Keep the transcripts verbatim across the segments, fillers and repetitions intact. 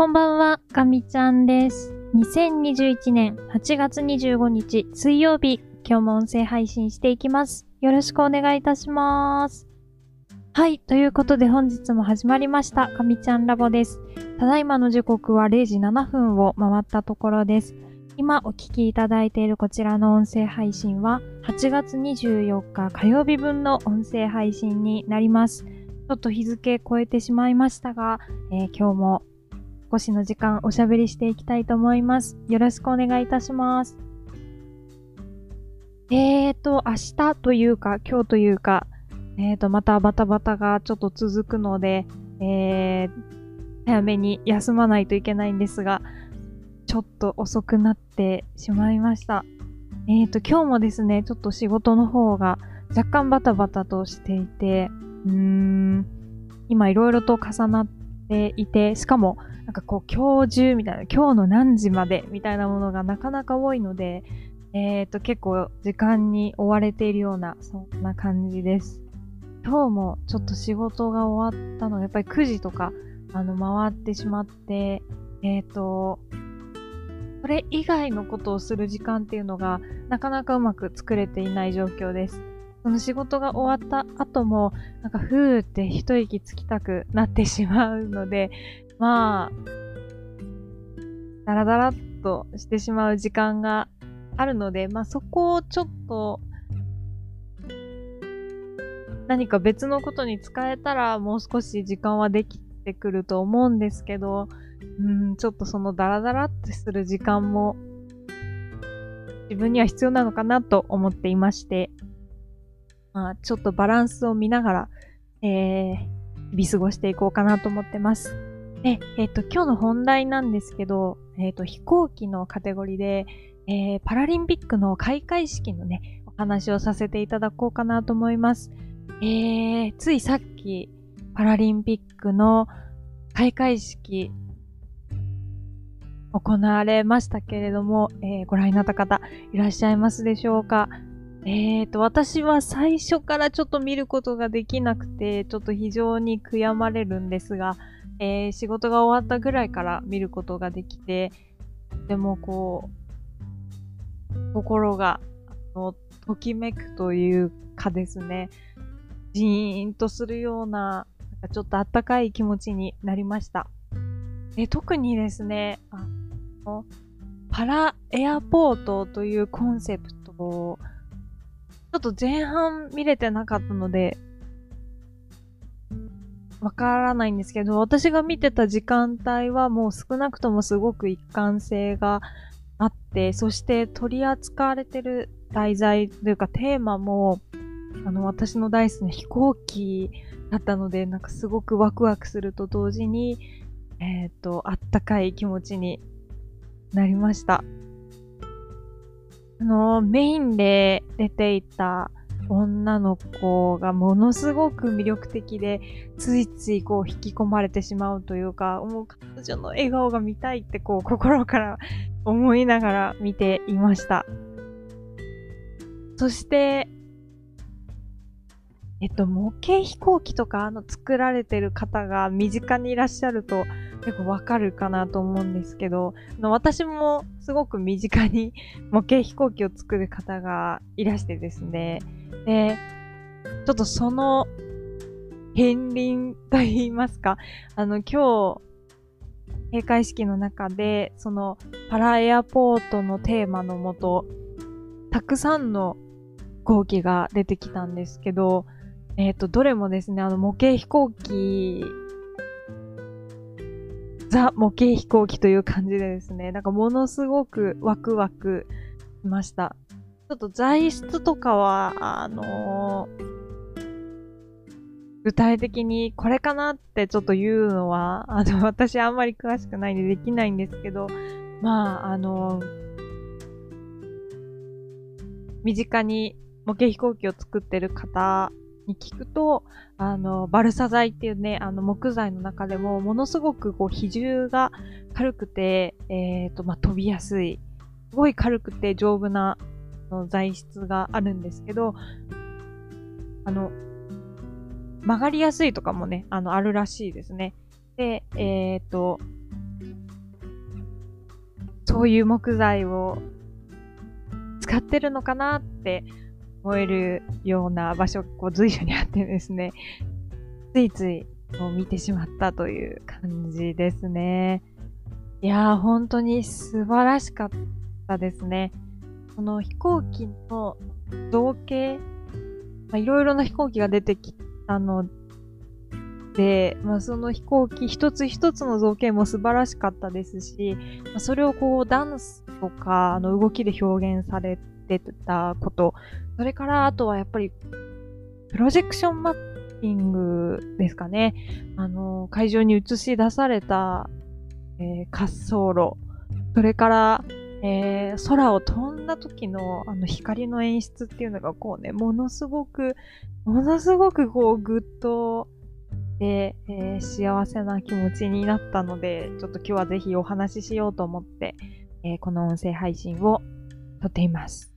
こんばんは、かみちゃんです。にせんにじゅういちねんはちがつにじゅうごにち水曜日、今日も音声配信していきます。よろしくお願いいたします。はい、ということで本日も始まりました、かみちゃんラボです。ただいまの時刻はれいじななふんを回ったところです。今お聞きいただいているこちらの音声配信ははちがつにじゅうよっか火曜日分の音声配信になります。ちょっと日付超えてしまいましたが、えー、今日も少しの時間おしゃべりしていきたいと思います。よろしくお願いいたします。えーと、明日というか今日というか、えーと、またバタバタがちょっと続くので、えー、早めに休まないといけないんですが、ちょっと遅くなってしまいました。えーと、今日もですね、ちょっと仕事の方が若干バタバタとしていて、うーん、今いろいろと重なっていて、しかもなんかこう今日中みたいな、今日の何時までみたいなものがなかなか多いので、えーと、結構時間に追われているような、そんな感じです。今日もちょっと仕事が終わったのが、やっぱりくじとかあの回ってしまって、えーと、それ以外のことをする時間っていうのがなかなかうまく作れていない状況です。その仕事が終わった後もなんかふーって一息つきたくなってしまうので、まあダラダラっとしてしまう時間があるので、まあそこをちょっと何か別のことに使えたらもう少し時間はできてくると思うんですけど、うん、ちょっとそのダラダラってする時間も自分には必要なのかなと思っていまして、まあ、ちょっとバランスを見ながら、えー、日々過ごしていこうかなと思ってます。で、えっと、今日の本題なんですけど、えっと、飛行機のカテゴリーで、えー、パラリンピックの開会式のね、お話をさせていただこうかなと思います。えー、ついさっき、パラリンピックの開会式、行われましたけれども、えー、ご覧になった方いらっしゃいますでしょうか。えーと、私は最初からちょっと見ることができなくて、ちょっと非常に悔やまれるんですが、えー、仕事が終わったぐらいから見ることができて、でもこう、心が、あの、ときめくというかですね、ジーンとするような、なんかちょっとあったかい気持ちになりました。え、特にですね、あの、パラエアポートというコンセプトを、ちょっと前半見れてなかったので、わからないんですけど、私が見てた時間帯はもう少なくともすごく一貫性があって、そして取り扱われてる題材というかテーマも、あの、私の大好きな飛行機だったので、なんかすごくワクワクすると同時に、えっと、あったかい気持ちになりました。あの、メインで出ていた女の子がものすごく魅力的で、ついついこう引き込まれてしまうというか、もう彼女の笑顔が見たいってこう心から思いながら見ていました。そして、えっと、模型飛行機とか、あの、作られてる方が身近にいらっしゃると結構わかるかなと思うんですけど、あの、私もすごく身近に模型飛行機を作る方がいらしてですね、で、ちょっとその、片鱗と言いますか、あの、今日、閉会式の中で、その、パラエアポートのテーマのもと、たくさんの飛行機が出てきたんですけど、えっと、どれもですね、あの、模型飛行機、ザ・模型飛行機という感じでですね、なんかものすごくワクワクしました。ちょっと材質とかは、あのー、具体的にこれかなってちょっと言うのは、あの、私あんまり詳しくないんでできないんですけど、まあ、あのー、身近に模型飛行機を作ってる方、に聞くと、あのバルサ材っていうね、あの木材の中でもものすごくこう比重が軽くて、えーとまあ、飛びやすい、すごい軽くて丈夫なの材質があるんですけど、あの曲がりやすいとかもね、あのあるらしいですね。で、えーとそういう木材を使ってるのかなって思えるような場所がこう随所にあってですね、ついついこう見てしまったという感じですね。いやー、本当に素晴らしかったですね。この飛行機の造形、まあ、いろいろな飛行機が出てきたので、まあ、その飛行機一つ一つの造形も素晴らしかったですし、まあ、それをこうダンスとかあの動きで表現されてたこと、それからあとはやっぱりプロジェクションマッピングですかね。あの会場に映し出された、えー、滑走路、それからえー、空を飛んだ時のあの光の演出っていうのがこうね、ものすごく、ものすごくこうグッとで、えー、幸せな気持ちになったので、ちょっと今日はぜひお話ししようと思って、えー、この音声配信を撮っています。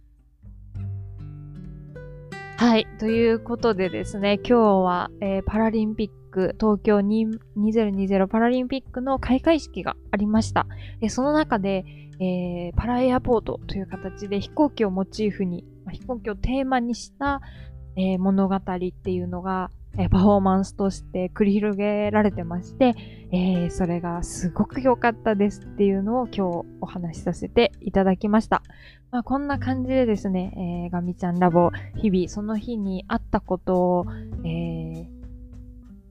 はい、ということでですね、今日は、えー、パラリンピック東京にせんにじゅうパラリンピックの開会式がありました。で、その中で、えー、パラエアポートという形で飛行機をモチーフに、飛行機をテーマにした、えー、物語っていうのが、えー、パフォーマンスとして繰り広げられてまして、えー、それがすごく良かったですっていうのを今日お話しさせていただきました。まあ、こんな感じでですね、えー、ガミちゃんラボ、日々その日にあったことを、えー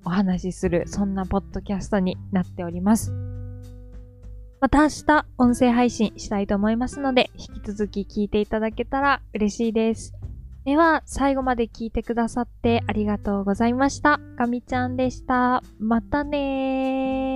お話しする、そんなポッドキャストになっております。また明日音声配信したいと思いますので、引き続き聞いていただけたら嬉しいです。では最後まで聞いてくださってありがとうございました。ガミちゃんでした。またねー。